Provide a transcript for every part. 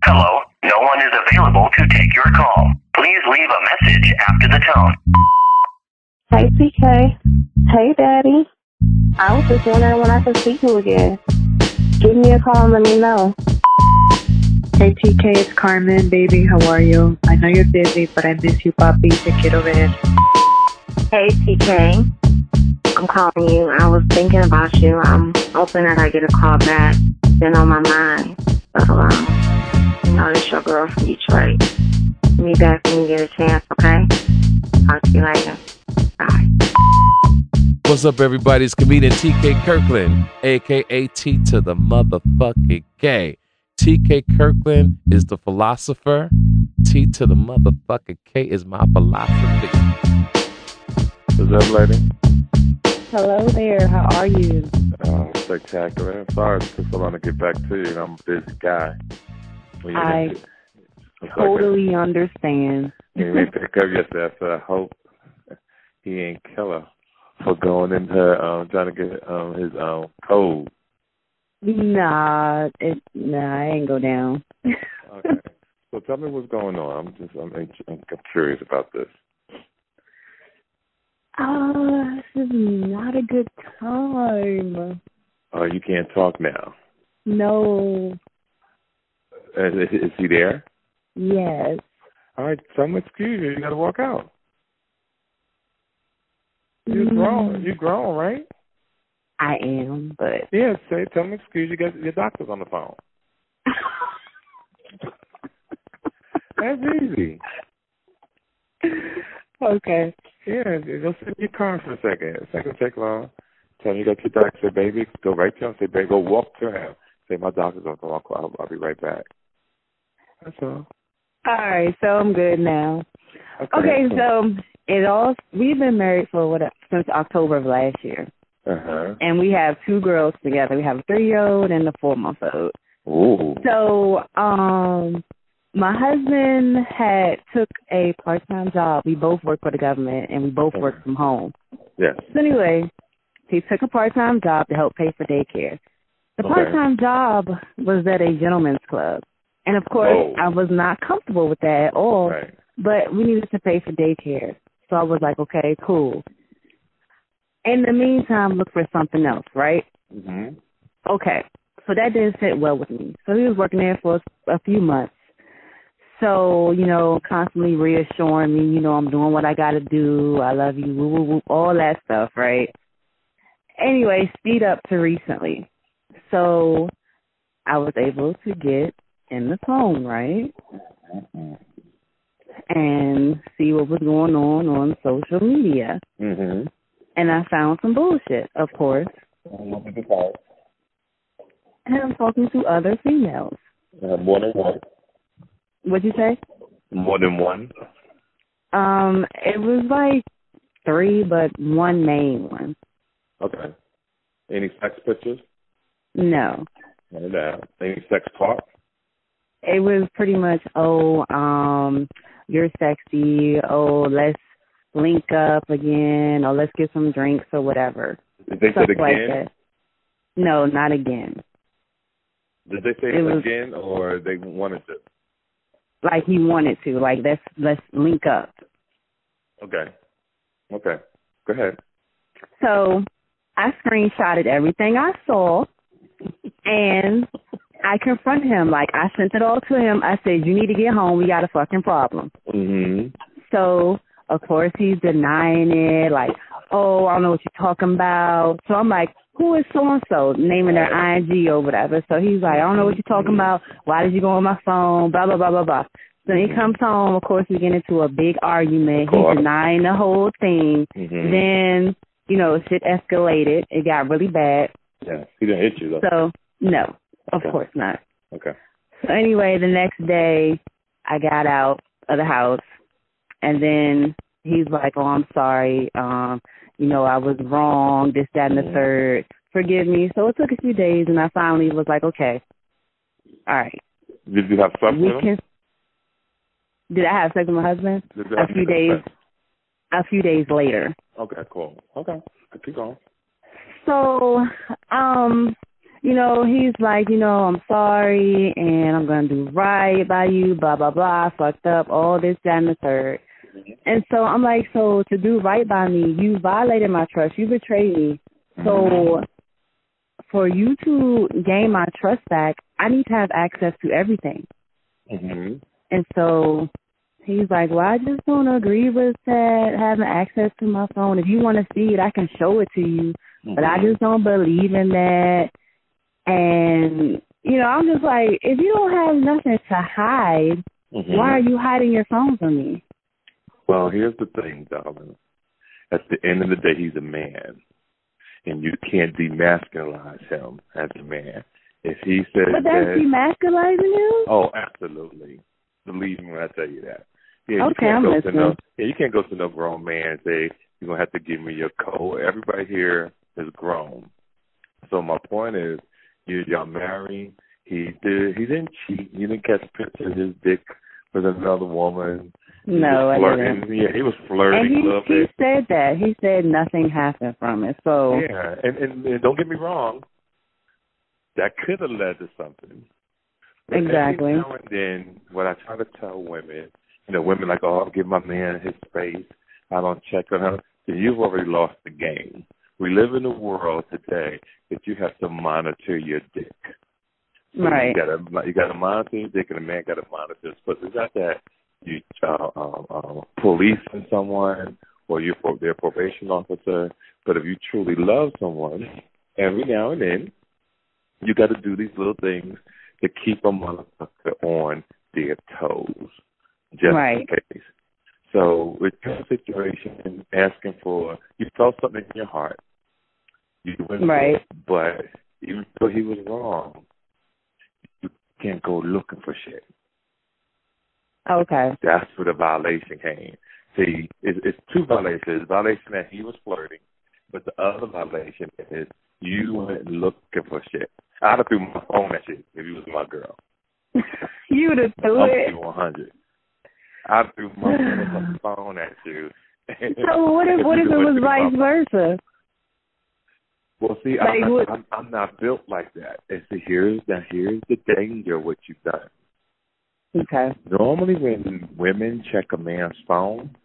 Hello, no one is available to take your call. Please leave a message after the tone. Hey, TK. Hey, Daddy. I was just wondering when I could see you again. Give me a call and let me know. Hey, TK, it's Carmen. Baby, how are you? I know you're busy, but I miss you, papi. Te quiero ver. Hey, TK. I'm calling you. I was thinking about you. I'm hoping that I get a call back. It's been on my mind. So, you know, this your girl from Detroit. Be back when you get a chance, okay? Talk to you later. Bye. What's up, everybody? It's comedian TK Kirkland, a.k.a. T to the motherfucking K. TK Kirkland is the philosopher. T to the motherfucking K is my philosophy. What's up, lady? Hello there. How are you? Spectacular. I'm sorry it took so long to get back to you. I'm a busy guy. I totally understand. You didn't pick up yesterday, so I hope he ain't kill her for going in her trying to get his code. Nah, I ain't go down. Okay. So tell me what's going on. I'm curious about this. This is not a good time. Oh, you can't talk now. No. Is he there? Yes. All right, so I'm excuse you. You got to walk out. You're grown. You're grown, right? I am, but... Yeah, say, tell me excuse you. Got your doctor's on the phone. That's easy. Okay. Yeah, just sit in your car for a second. It's not going to take long. Tell me you got your doctor. Say, baby, go right to him. Say, baby, go walk to him. Say, my doctor's on the phone. I'll be right back. That's all. All right, so I'm good now. Okay, so we've been married for since October of last year. Uh-huh. And we have two girls together. We have a 3-year-old and a 4-month-old. Ooh. So, my husband had took a part-time job. We both work for the government, and we both work from home. Yeah. So anyway, he took a part-time job to help pay for daycare. The part-time job was at a gentleman's club. And, of course, I was not comfortable with that at all, but we needed to pay for daycare. So I was like, okay, cool. In the meantime, look for something else, right? Mm-hmm. Okay. So that didn't sit well with me. So he was working there for a few months. So, you know, constantly reassuring me, you know, I'm doing what I got to do. I love you, woo, woo, woo, all that stuff, right? Anyway, speed up to recently. So I was able to get in the phone, right? And see what was going on social media. Mm-hmm. And I found some bullshit, of course. And I'm talking to other females. More than one. What'd you say? More than one. It was like 3, but one main one. Okay. Any sex pictures? No. And any sex talk? It was pretty much, you're sexy. Oh, let's link up again, or let's get some drinks or whatever. Did they say it again? Like that. No, not again. Did they say it again, or they wanted to? Like he wanted to. Like, let's link up. Okay. Go ahead. So I screenshotted everything I saw, and I confronted him. Like, I sent it all to him. I said, you need to get home. We got a fucking problem. Mm-hmm. So... of course, he's denying it, like, oh, I don't know what you're talking about. So I'm like, who is so-and-so, naming their ING or whatever. So he's like, I don't know what you're talking about. Why did you go on my phone, blah, blah, blah, blah, blah. So he comes home. Of course, we get into a big argument. He's denying the whole thing. Mm-hmm. Then, you know, shit escalated. It got really bad. Yeah, he didn't hit you, though. So, no, of course not. Okay. So anyway, the next day, I got out of the house. And then he's like, oh, I'm sorry. You know, I was wrong, this, that, and the third. Forgive me. So it took a few days, and I finally was like, okay, all right. Did you have sex with him? Did I have sex with my husband? A few days later. Okay, cool. Okay, keep going. So you know, he's like, you know, I'm sorry and I'm going to do right by you, blah, blah, blah, fucked up, all this, that, and the third. And so I'm like, so to do right by me, you violated my trust. You betrayed me. So for you to gain my trust back, I need to have access to everything. Mm-hmm. And so he's like, well, I just don't agree with that, having access to my phone. If you want to see it, I can show it to you. Mm-hmm. But I just don't believe in that. And, you know, I'm just like, if you don't have nothing to hide, why are you hiding your phone from me? Well, here's the thing, darling. At the end of the day, he's a man. And you can't demasculinize him as a man. If he says that... But that's demasculizing him? Oh, absolutely. Believe me when I tell you that. Yeah, okay, I'm listening. You can't go to no grown man and say, you're going to have to give me your code. Everybody here is grown. So my point is, y'all married. He didn't cheat. You didn't catch pictures of his dick with another woman. No, I didn't. Yeah, he was flirting. And he said that. He said nothing happened from it. So yeah, and don't get me wrong. That could have led to something. But exactly. Every now and then, what I try to tell women, you know, women like, oh, I'll give my man his space. I don't check on him. So you've already lost the game. We live in a world today that you have to monitor your dick. So right. You got to monitor your dick, and a man got to monitor his pussy. It's not that you policing someone or you're their probation officer, but if you truly love someone, every now and then you got to do these little things to keep a motherfucker on their toes, just in case. So with your situation, asking for, you felt something in your heart. You went but even though he was wrong, you can't go looking for shit. Okay. That's where the violation came. See, it's two violations. The violation that he was flirting, but the other violation is you went looking for shit. I'd have threw my phone at you if you was my girl. You would have threw it. 100. I threw my phone at you. So what if it was vice versa? Well, see, like, I'm not built like that. And see, here's the danger of what you've done. Okay. Normally when women check a man's phone,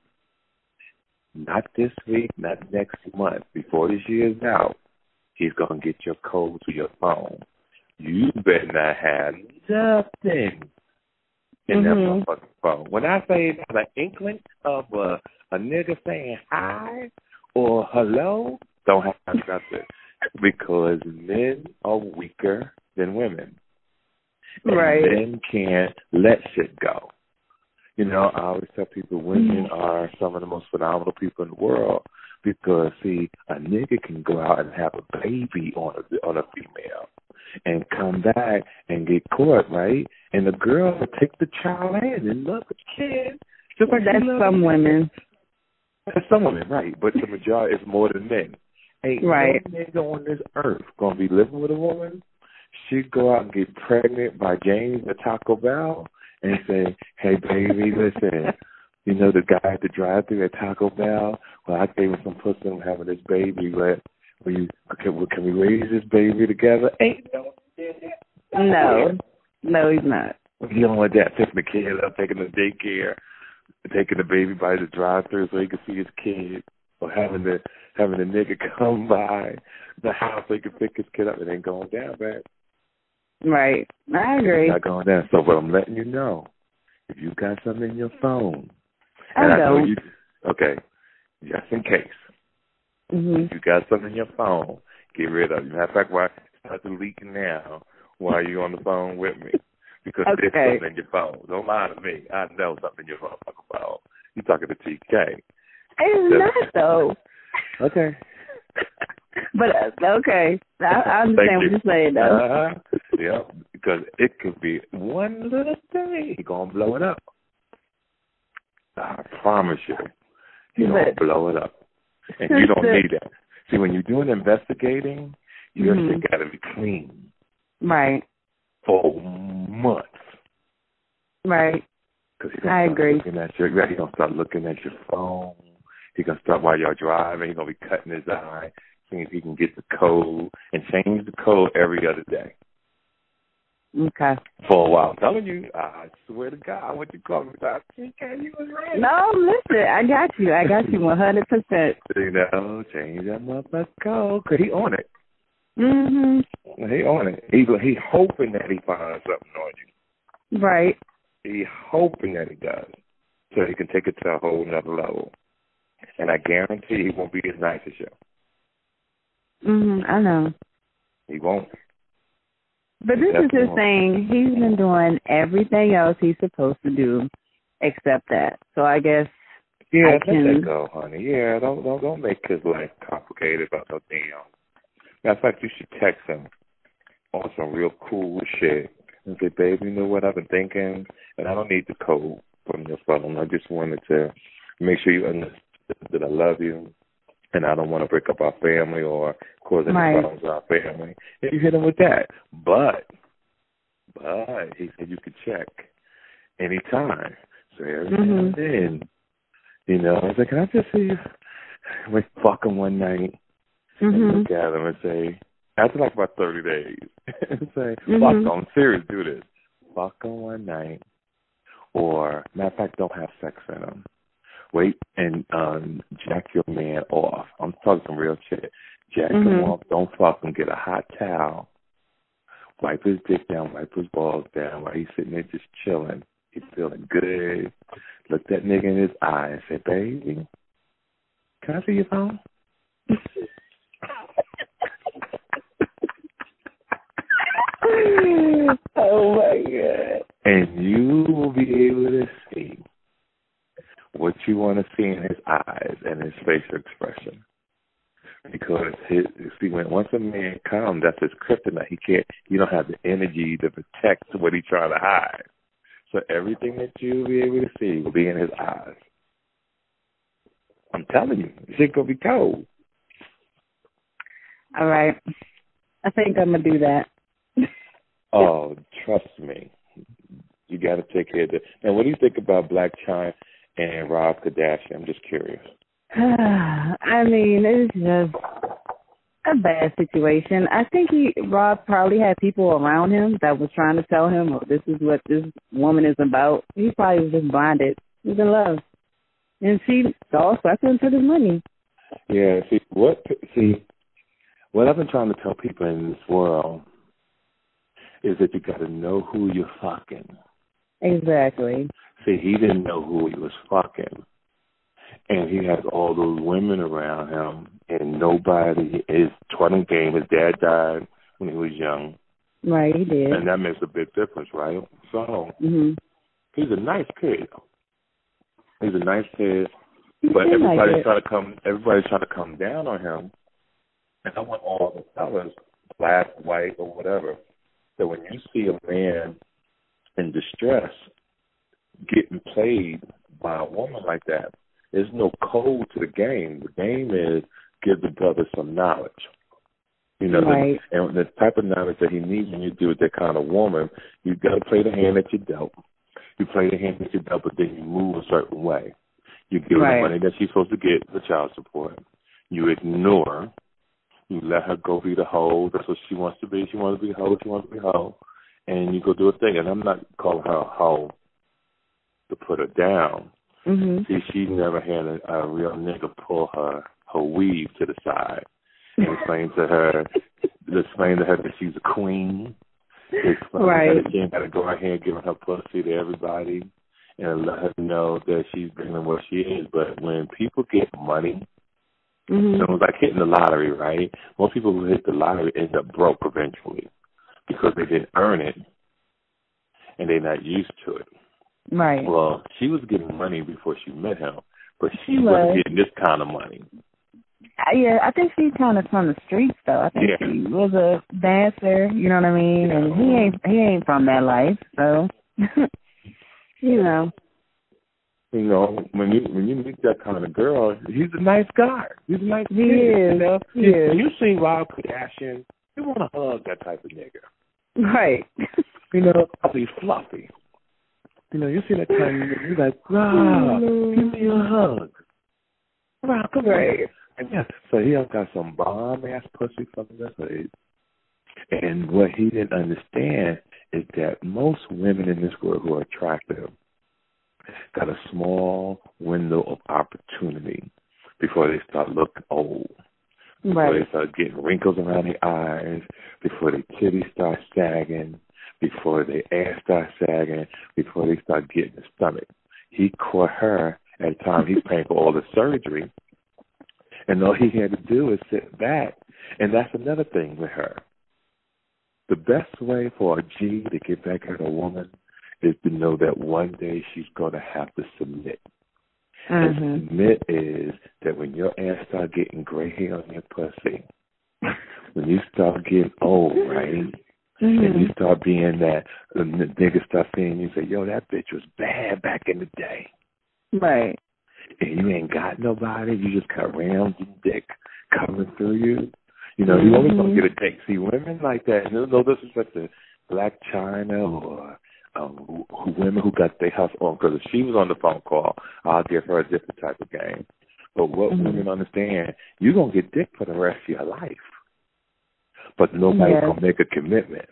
not this week, not next month, before this year's out, he's going to get your code to your phone. You better not have nothing in that motherfucking phone. When I say an inkling of a nigga saying hi or hello, don't have nothing. Because men are weaker than women. And men can't let shit go. You know, I always tell people women are some of the most phenomenal people in the world because, see, a nigga can go out and have a baby on a female and come back and get caught, right? And the girl will take the child in and love the kid. Just like that's some women. That's some women, right. But the majority is more than men. Ain't no nigga on this earth going to be living with a woman. She'd go out and get pregnant by James at Taco Bell and say, hey, baby, listen, you know the guy at the drive-thru at Taco Bell? Well, I gave him some pussy and I'm having this baby, but can we raise this baby together? Ain't no kid. No, he's not. You don't want that, picking the kid up, taking the daycare, taking the baby by the drive-thru so he can see his kid. Or having the nigga come by the house so he can pick his kid up. It ain't going down, man. Right. I agree. It's not going down. So, but I'm letting you know, if you got something in your phone. I know. Okay. Just in case. Mm-hmm. If you got something in your phone, get rid of it. Matter of fact, why start deleting now while you're on the phone with me? Because there's something in your phone. Don't lie to me. I know something in your motherfucking phone. You're talking to TK. It's not, though. Okay. But, okay. I understand what you're saying, though. Uh-huh. Yeah, because it could be one little thing. He's going to blow it up. I promise you. He's going to blow it up. And you don't need that. See, when you're doing investigating, your shit got to be clean. Right. For months. Right. I agree. He's going to start looking at your phone. He's going to start while y'all driving. He's going to be cutting his eye. see if he can get the code and change the code every other day. Okay. For a while. I'm telling you, I swear to God, what you call me about, TK, you was right. No, listen, I got you 100%. You know, change that motherfucker's code, because he on it. Mm-hmm. He on it. He hoping that he finds something on you. Right. He hoping that he does, so he can take it to a whole nother level. And I guarantee he won't be as nice as you. Mm-hmm, I know. He won't. But this is his thing. He's been doing everything else he's supposed to do except that. So I guess I can... let that go, honey. Yeah, don't make his life complicated about no damn. Matter of fact, you should text him on some real cool shit and say, babe, you know what I've been thinking? And I don't need the code from your phone. I just wanted to make sure you understand that I love you. And I don't want to break up our family or cause any problems with our family. And you hit him with that. But he said you could check anytime. So every now and then, you know, I was like, can I just see you? We fuck him one night and look at him and say, after like about 30 days, and say, fuck him, serious, do this. Fuck him one night. Or, matter of fact, don't have sex with him. Wait and jack your man off. I'm talking some real shit. Jack him off. Don't fuck him. Get a hot towel. Wipe his dick down. Wipe his balls down while he's sitting there just chilling. He's feeling good. Look that nigga in his eye and say, baby, can I see your phone? Oh, my God. And you will be able to see what you want to see in his eyes and his facial expression. Because once a man comes, that's his kryptonite. You don't have the energy to protect what he's trying to hide. So everything that you'll be able to see will be in his eyes. I'm telling you, shit's going to be cold. All right. I think I'm going to do that. Oh, trust me. You got to take care of that. Now, what do you think about Blac Chyna and Rob Kardashian? I'm just curious. I mean, it's just a bad situation. I think Rob probably had people around him that was trying to tell him, oh, this is what this woman is about. He probably was just blinded. He was in love. And she also, I couldn't put his money. Yeah, what I've been trying to tell people in this world is that you got to know who you're fucking. Exactly. See, he didn't know who he was fucking. And he has all those women around him, and nobody is twatting game. His dad died when he was young. Right, he did. And that makes a big difference, right? So, he's a nice kid. He's a nice kid. But everybody's trying to come down on him. And I want all the fellas, black, white, or whatever, that when you see a man in distress, getting played by a woman like that, there's no code to the game. The game is give the brother some knowledge. You know, right. And the type of knowledge that he needs when you deal with that kind of woman, you've got to play the hand that you dealt. You play the hand that you dealt, but then you move a certain way. You give her the money that she's supposed to get for child support. You ignore. You let her go be the hoe. That's what she wants to be. She wants to be a hoe. She wants to be a hoe. And you go do a thing. And I'm not calling her a hoe to put her down. See, she never had a real nigga pull her weave to the side and explain to her that she's a queen. Explain to her that she ain't got to go out here giving her pussy to everybody and let her know that she's being what she is. But when people get money, it's like hitting the lottery, right? Most people who hit the lottery end up broke eventually because they didn't earn it and they're not used to it. Right. Well, she was getting money before she met him, but she wasn't getting this kind of money. Yeah, I think she's kind of from the streets, though. I think she was a dancer, you know what I mean? Yeah. And he ain't from that life, so, you know. You know, when you meet that kind of girl, he's a nice guy. He's a nice guy. You know? When you see Rob Kardashian, you want to hug that type of nigga. Right. You know, he's fluffy. You know, you see that time, you're like, Rob, give me a hug. Rob, come on. Yeah, so he got some bomb-ass pussy from his hood. And what he didn't understand is that most women in this world who are attractive got a small window of opportunity before they start looking old, before they start getting wrinkles around their eyes, before their titties start sagging, before their ass starts sagging, before they start getting the stomach. He caught her at the time he's paying for all the surgery, and all he had to do is sit back. And that's another thing with her. The best way for a G to get back at a woman is to know that one day she's going to have to submit. Mm-hmm. And submit is that when your ass start getting gray hair on your pussy, when you start getting old, right? Mm-hmm. And you start being that, the niggas start seeing you say, yo, that bitch was bad back in the day. Right. And you ain't got nobody. You just got round dick coming through you. You know, you always don't get a dick. See, women like that, no disrespect to Blac Chyna or women who got their house on, because if she was on the phone call, I'll give her a different type of game. But what women understand, you're going to get dick for the rest of your life. But nobody's going to make a commitment.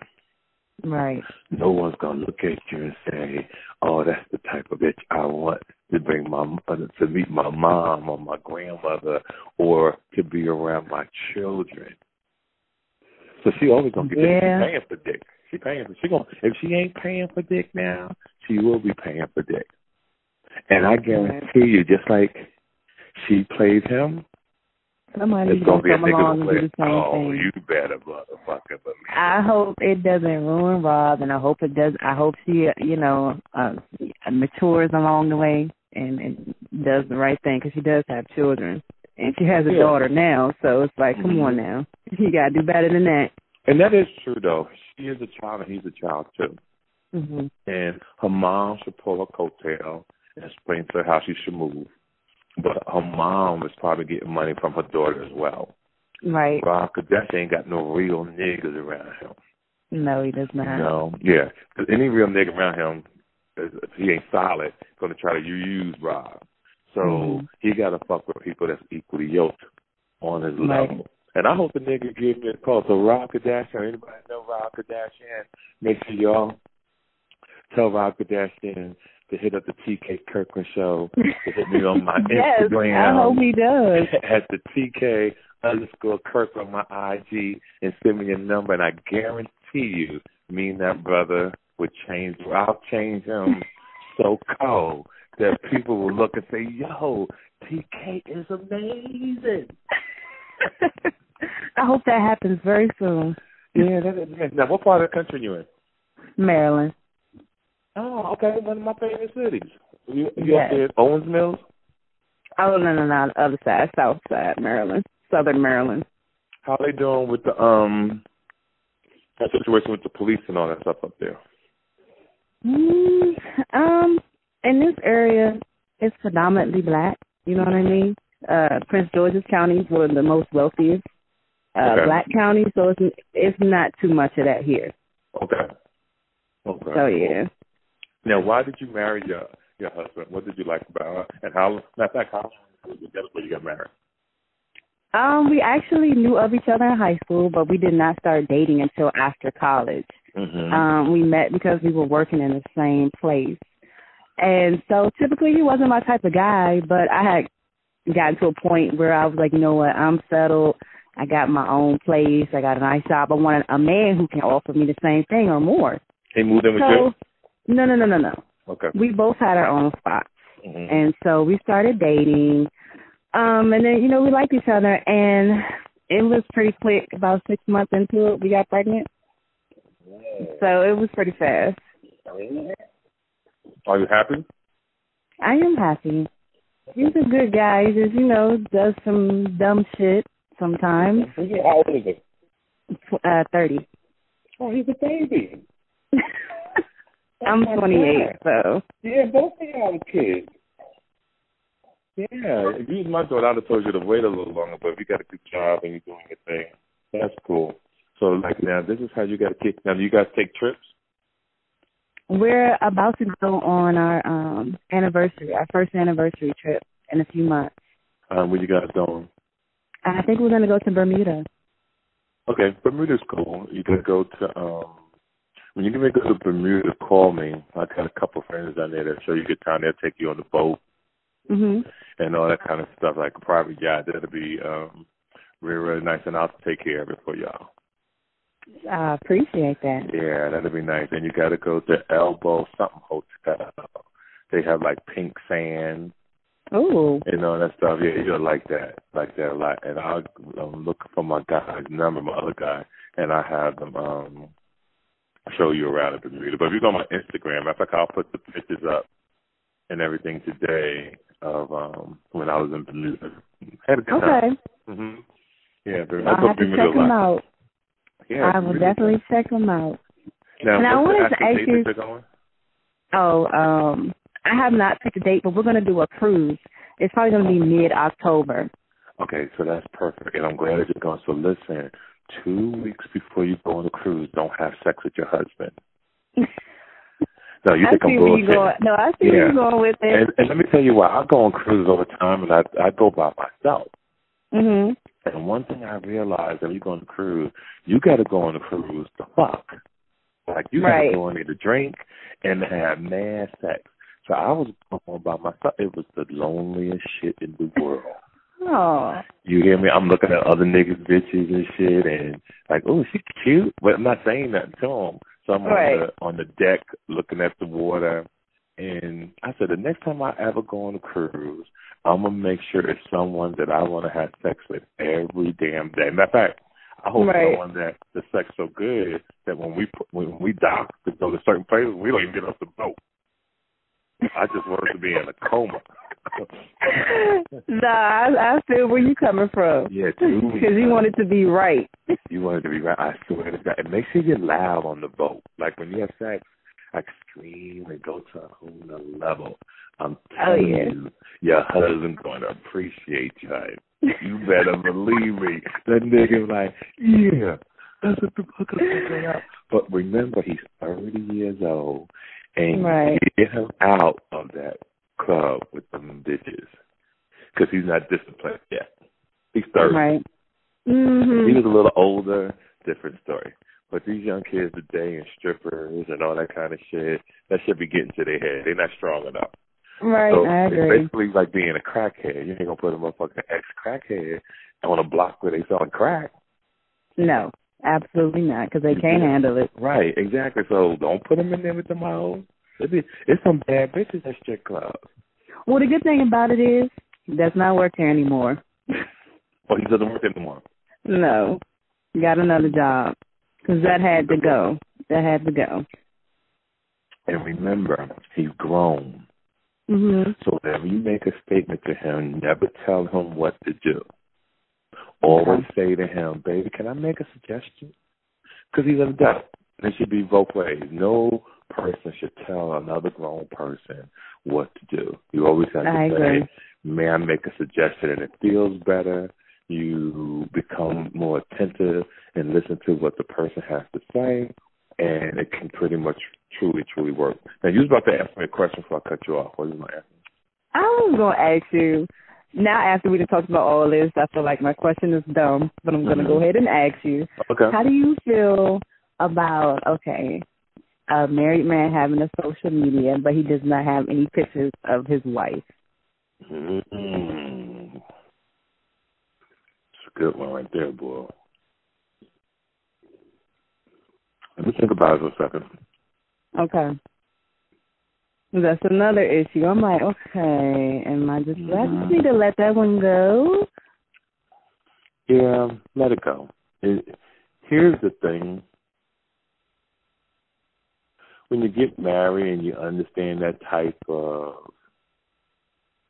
Right. No one's going to look at you and say, oh, that's the type of bitch I want to bring to meet my mom or my grandmother or to be around my children. So she always going to get dick. She's paying for dick. She's paying for if she ain't paying for dick now, she will be paying for dick. And I guarantee you, just like she played him, somebody's going to be a nigga play. Oh, you better motherfucker. I hope it doesn't ruin Rob, and I hope it does. I hope she, matures along the way and does the right thing, because she does have children. And she has a daughter now, so it's like, come on now. You got to do better than that. And that is true, though. She is a child, and he's a child, too. Mm-hmm. And her mom should pull her coattail and explain to her how she should move. But her mom is probably getting money from her daughter as well. Right. Rob Kardashian ain't got no real niggas around him. No, he does not. No, yeah. Because any real nigga around him, if he ain't solid, going to try to use Rob. So he got to fuck with people that's equally yoked on his level. And I hope the nigga give me a call. So Rob Kardashian, anybody know Rob Kardashian? Make sure y'all tell Rob Kardashian to hit up the TK Kirkland show, to hit me on my Instagram. I hope he does. At the TK_Kirkland on my IG, and send me your number, and I guarantee you, me and that brother would change. I'll change him so cold that people will look and say, yo, TK is amazing. I hope that happens very soon. Yeah, that is. Now, what part of the country are you in? Maryland. Oh, okay, one of my favorite cities. You up there at Owens Mills? Oh, no, the other side, south side, Maryland, Southern Maryland. How are they doing with the that situation with the police and all that stuff up there? In this area, it's predominantly black, you know what I mean? Prince George's County is one of the most wealthiest black counties, so it's not too much of that here. Okay. So, yeah. Now, why did you marry your husband? What did you like about her? And how, matter of fact, how long before you got married? We actually knew of each other in high school, but we did not start dating until after college. Mm-hmm. We met because we were working in the same place. And so typically he wasn't my type of guy, but I had gotten to a point where I was like, you know what, I'm settled. I got my own place. I got a nice job. I wanted a man who can offer me the same thing or more. He moved in with you? No. Okay. We both had our own spots. Mm-hmm. And so we started dating. And then, we liked each other. And it was pretty quick. About 6 months into it, we got pregnant. Yeah. So it was pretty fast. Are you happy? I am happy. He's a good guy. He just, does some dumb shit sometimes. How old is he? 30. Oh, he's a baby. I'm 28, so. Yeah, both of y'all have kids. Yeah, if you was my daughter, I would have told you to wait a little longer, but if you got a good job and you're doing your thing, that's cool. So, now, this is how you got a kid. Now, do you guys take trips? We're about to go on our anniversary, our first anniversary trip in a few months. Where you guys going? I think we're going to go to Bermuda. Okay, Bermuda's cool. You can go to, when you can make it to Bermuda, call me. I've got a couple of friends down there that show you get down there, take you on the boat, and all that kind of stuff, like a private yacht. That'll be really, really nice, and I'll take care of it for y'all. I appreciate that. Yeah, that'll be nice. And you got to go to Elbow Something Hotel. They have, like, pink sand. Oh. And all that stuff. Yeah, you'll like that a lot. And I'll, I'm looking for my guy's number, my other guy, and I have them show you around at Bermuda. But if you go on my Instagram, I think I'll put the pictures up and everything today of when I was in Bermuda. Had a good time. Mm-hmm. Yeah, Bermuda. I'll have to check them out. Yeah, I will definitely check them out. Now, and I wanted to ask you. Oh, I have not picked a date, but we're going to do a cruise. It's probably going to be mid-October. Okay, so that's perfect, and I'm glad that you're going. So listen, 2 weeks before you go on the cruise, don't have sex with your husband. No, you think I'm bullshit. No, I see where you're going with it. And let me tell you why. I go on cruises all the time, and I go by myself. Mm-hmm. And one thing I realized that when you go on the cruise, you got to go on the cruise to fuck. Like, you got to go in there to drink and have mad sex. So I was going by myself. It was the loneliest shit in the world. Oh. You hear me? I'm looking at other niggas, bitches, and shit, and like, oh, she's cute. But I'm not saying nothing to them. So I'm on the deck looking at the water. And I said, the next time I ever go on a cruise, I'm going to make sure it's someone that I want to have sex with every damn day. Matter of fact, I hope someone that the sex so good that when we dock to go to certain places, we don't even get off the boat. I just wanted to be in a coma. I feel where you coming from. Yeah, too. Because you wanted to be right. You wanted to be right. I swear to God. And make sure you're loud on the boat. Like when you have sex, like scream and go to a whole nother level. I'm telling you, your husband's going to appreciate you. You better believe me. That nigga like, yeah, that's what the fuck I'm talking about. But remember, he's 30 years old. And get him out of that club with them bitches because he's not disciplined yet. He's 30. Right. Mm-hmm. He was a little older, different story. But these young kids today and strippers and all that kind of shit, that should be getting to their head. They're not strong enough. Right, so I agree. It's basically like being a crackhead. You ain't going to put a motherfucking ex-crackhead on a block where they selling crack. No. Absolutely not, because they can't handle it. Right, exactly. So don't put them in there with them hoes. It's some bad bitches at strip clubs. Well, the good thing about it is, that's not work here anymore. Oh, he doesn't work anymore? No. Got another job, because that had to go. That had to go. And remember, he's grown. Mm-hmm. So whenever you make a statement to him, never tell him what to do. Always say to him, baby, can I make a suggestion? Because he's an adult. It should be both ways. No person should tell another grown person what to do. You always have to say, may I make a suggestion? And it feels better. You become more attentive and listen to what the person has to say, and it can pretty much truly, truly work. Now, you was about to ask me a question before I cut you off. What was my answer? I was going to ask you. Now, after we talked about all this, I feel like my question is dumb, but I'm going to go ahead and ask you. Okay. How do you feel about, a married man having a social media, but he does not have any pictures of his wife? Mm-hmm. It's a good one right there, boy. Let me think about it for a second. Okay. That's another issue. I'm like, am I just need to let that one go? Yeah, let it go. Here's the thing. When you get married and you understand that type of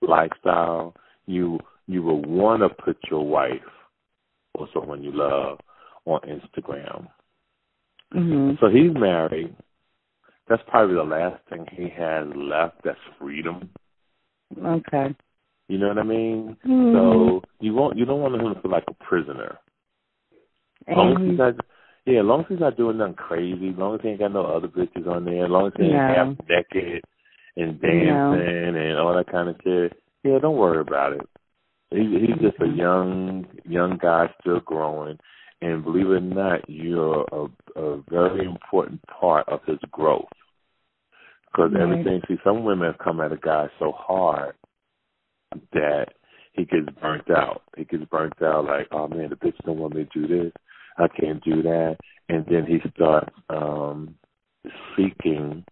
lifestyle, you will want to put your wife or someone you love on Instagram. Mm-hmm. So he's married. That's probably the last thing he has left that's freedom. Okay. You know what I mean? Mm-hmm. So you don't want him to feel like a prisoner. As long as he's not doing nothing crazy, as long as he ain't got no other bitches on there, as long as he ain't half naked and dancing and all that kind of shit, yeah, don't worry about it. He's just a young guy still growing, and believe it or not, you're a very important part of his growth. Because right. everything, see, some women have come at a guy so hard that he gets burnt out. He gets burnt out like, oh man, the bitch don't want me to do this. I can't do that. And then he starts seeking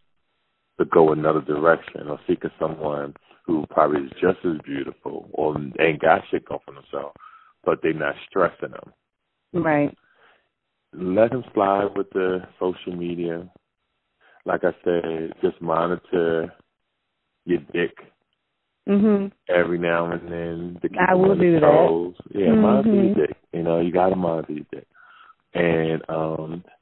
to go another direction or seeking someone who probably is just as beautiful or ain't got shit going for themselves, but they're not stressing them. Right. Let him slide with the social media. Like I said, just monitor your dick mm-hmm. every now and then. I will do that. Yeah, mm-hmm. monitor your dick. You know, you got to monitor your dick. And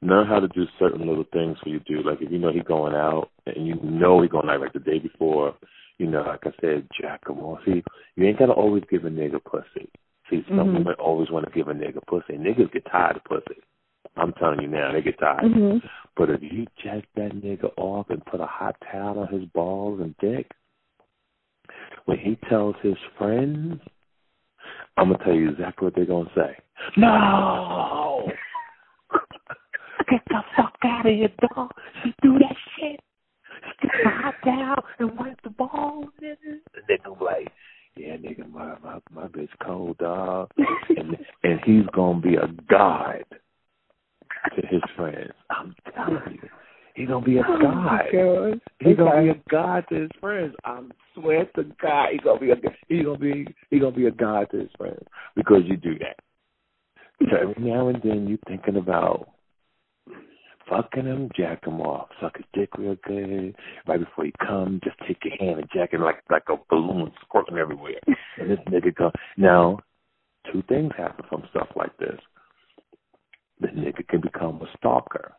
learn how to do certain little things for you do. Like if you know he's going out and you know he's going out like the day before, you know, like I said, jack him off. See, you ain't got to always give a nigga pussy. See, some mm-hmm. women always want to give a nigga pussy. Niggas get tired of pussy. I'm telling you now, they get tired. Mm-hmm. But if you jack that nigga off and put a hot towel on his balls and dick, when he tells his friends, I'm going to tell you exactly what they're going to say. No! Get the fuck out of here, dog. She do that shit. She gets the hot towel and wiped the balls, nigga. And they go like, yeah, nigga, my bitch cold, dog. and he's going to be a god to his friends. I'm telling you. He's going to be a god. Oh, he's going to be a god to his friends. I swear to God, he's going to be a god to his friends because you do that. So every now and then you're thinking about fucking him, jack him off, suck his dick real good. Right before you come, just take your hand and jack it like a balloon squirting everywhere. And this nigga comes. Now, two things happen from stuff like this. The nigga can become a stalker.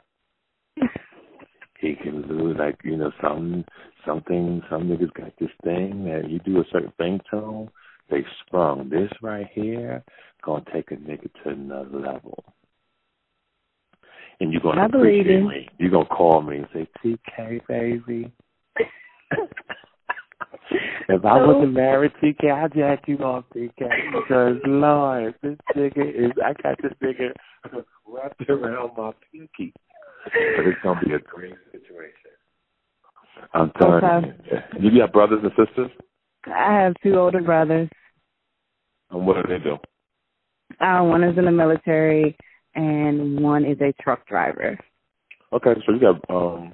He can lose, like, you know, some niggas got this thing that you do a certain thing to them, they sprung. This right here going to take a nigga to another level. And you're going to appreciate me. You're going to call me and say, TK, baby. If I wasn't married, TK, I'd jack you off, TK. Because, Lord, I got this nigga wrapped around my pinky. But it's going to be a great situation. I'm telling you. You got brothers and sisters? I have two older brothers. And what do they do? One is in the military, and one is a truck driver. Okay, so you got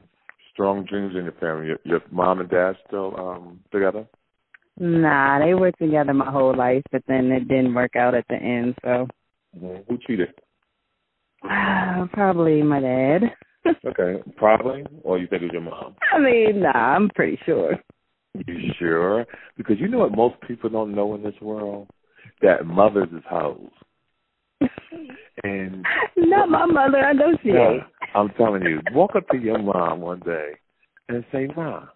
strong dreams in your family. Your mom and dad still together? Nah, they were together my whole life, but then it didn't work out at the end, so. Mm-hmm. Who cheated? Probably my dad. Okay, probably? Or you think it was your mom? I mean, nah, I'm pretty sure. You sure? Because you know what most people don't know in this world? That mothers is hoes. And not my mother, I know she ain't. I'm telling you, walk up to your mom one day and say, Mom,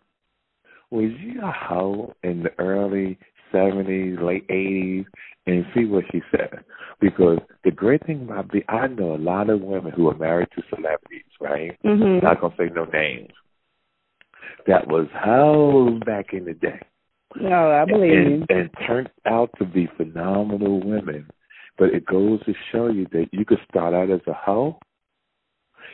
was you a hoe in the early 70s, late 80s, and see what she said. Because the great thing about being, I know a lot of women who are married to celebrities, right? Mm-hmm. Not going to say no names. That was hoes back in the day. No, I believe and turned out to be phenomenal women. But it goes to show you that you could start out as a hoe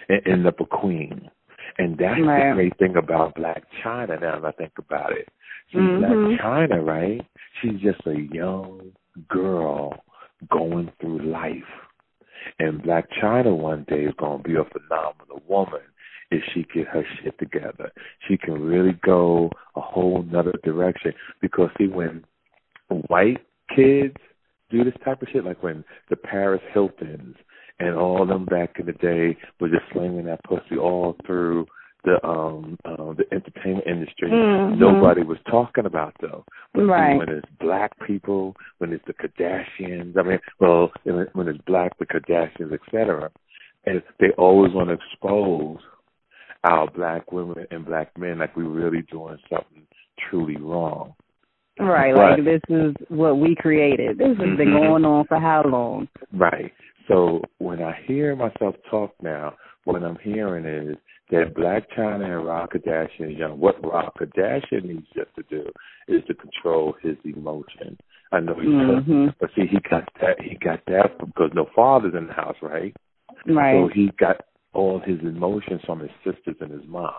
and end up a queen. And that's right. The great thing about Blac Chyna now that I think about it. See, Blac Chyna, right? She's just a young girl going through life. And Blac Chyna one day is going to be a phenomenal woman if she get her shit together. She can really go a whole nother direction. Because, see, when white kids do this type of shit, like when the Paris Hiltons and all them back in the day were just slinging that pussy all through the entertainment industry. Mm-hmm. Nobody was talking about though. But right. When it's black people, when it's the Kardashians, when it's black, the Kardashians, etc., and they always want to expose our black women and black men like we're really doing something truly wrong. Right, like this is what we created. This has been going on for how long? Right. So when I hear myself talk now, what I'm hearing is that Blac Chyna and Rob Kardashian is young. What Rob Kardashian needs just to do is to control his emotion. I know he does. But see, he got that because no father's in the house, right? Right. So he got all his emotions from his sisters and his mom.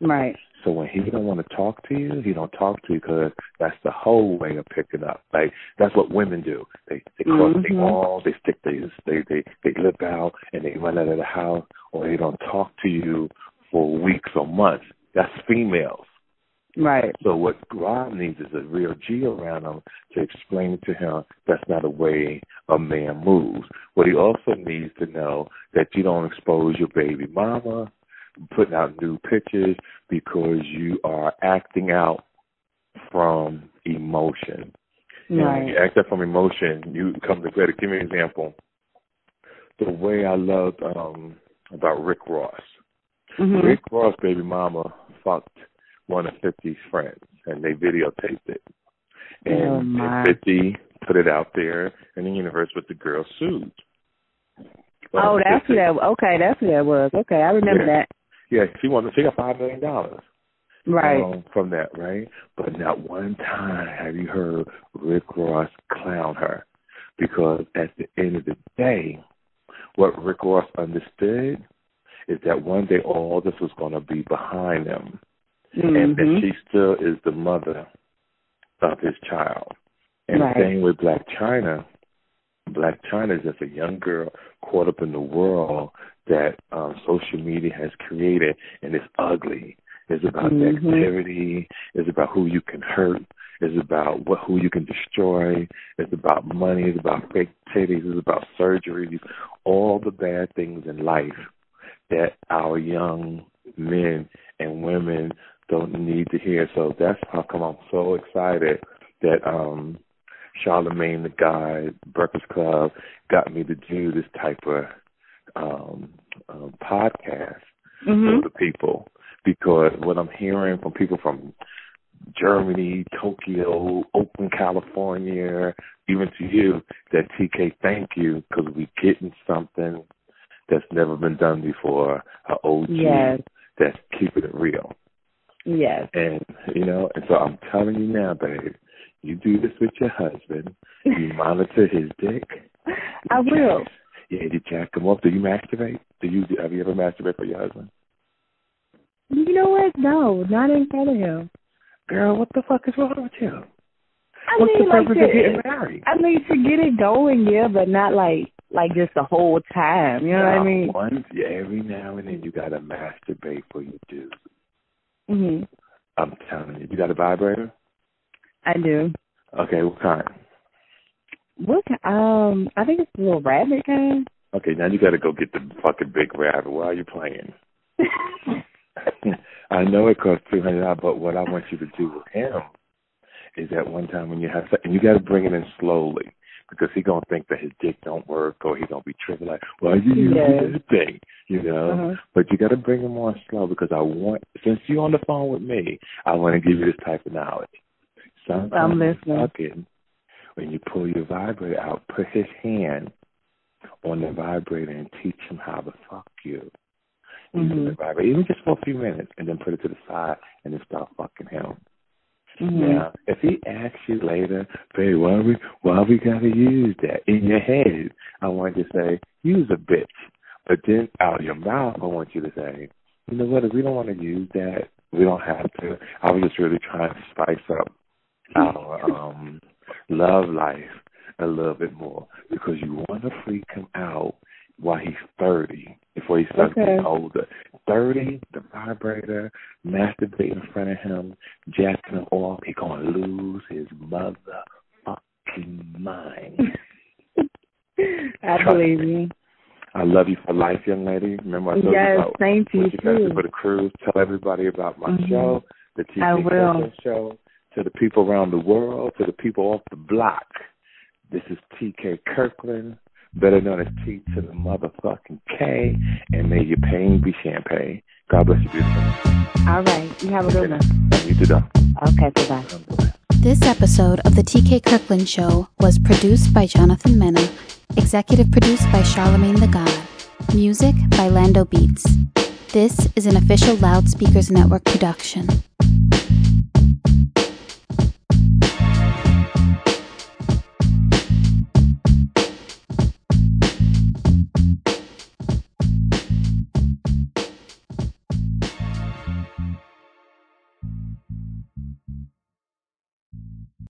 Right. So when he don't want to talk to you, he don't talk to you because that's the whole way of picking up. Like that's what women do. They cross the wall, they stick they lip out and they run out of the house or they don't talk to you for weeks or months. That's females. Right. So what Rob needs is a real G around him to explain to him that's not a way a man moves. What he also needs to know that you don't expose your baby mama, putting out new pictures because you are acting out from emotion. Right. And when you act out from emotion, you come to credit. Give me an example. The way I loved about Rick Ross. Mm-hmm. Rick Ross' baby mama fucked one of 50's friends, and they videotaped it. And 50 put it out there in the universe, but the girl sued. Oh, that's who that was. Okay, that's who that was. Okay, I remember that. Yeah, she got $5 million. Right. From that, right? But not one time have you heard Rick Ross clown her. Because at the end of the day, what Rick Ross understood is that one day all this was going to be behind them. Mm-hmm. And that she still is the mother of his child. And the thing with Blac Chyna, Blac Chyna is just a young girl caught up in the world that social media has created, and it's ugly. It's about negativity. It's about who you can hurt. It's about who you can destroy. It's about money. It's about fake titties. It's about surgeries. All the bad things in life that our young men and women don't need to hear. So that's how come I'm so excited that Charlemagne, the guy, Breakfast Club, got me to do this type of podcast for the people. Because what I'm hearing from people from Germany, Tokyo, Oakland, California, even to you, that TK, thank you, because we're getting something that's never been done before, an OG that's keeping it real. Yes. And, you know, and so I'm telling you now, babe, you do this with your husband. You monitor his dick. I will. Yeah, you jack him up. Do you masturbate? Have you ever masturbated for your husband? You know what? No, not in front of him. Girl, what the fuck is wrong with you? What's the purpose of getting married? I mean, to get it going, yeah, but not like just the whole time. You know what I mean? Once, every now and then you got to masturbate for your dude. Mm-hmm. I'm telling you. You got a vibrator? I do. Okay, what kind? What kind? I think it's a little rabbit kind. Okay, now you got to go get the fucking big rabbit. Why are you playing? I know it costs $200, but what I want you to do with him is that one time when you have sex, and you got to bring it in slowly because he's going to think that his dick don't work or he's going to be tripping like, well, you use this thing, you know? But you got to bring him on slow because since you're on the phone with me, I want to give you this type of knowledge. Sometimes I'm listening. When you pull your vibrator out, put his hand on the vibrator and teach him how to fuck you. The vibrator, even just for a few minutes, and then put it to the side and then start fucking him. Now, if he asks you later, babe, why we gotta use that in your head? I want you to say, use a bitch. But then out of your mouth, I want you to say, you know what? If we don't want to use that, we don't have to. I was just really trying to spice up our love life a little bit more because you want to freak him out while he's 30, before he starts getting older. 30, the vibrator, masturbate in front of him, jacking him off. He's going to lose his motherfucking mind. Trust me. I love you for life, young lady. Remember, I told you about thank you, too. For the cruise. Tell everybody about my show, the TK Kirkland Show. To the people around the world, to the people off the block. This is TK Kirkland, better known as T to the motherfucking K, and may your pain be champagne. God bless you, beautiful. All right, you have a good one. You too, though. Okay, bye-bye. This episode of the TK Kirkland Show was produced by Jonathan Menno, executive produced by Charlemagne the God, music by Lando Beats. This is an official Loudspeakers Network production.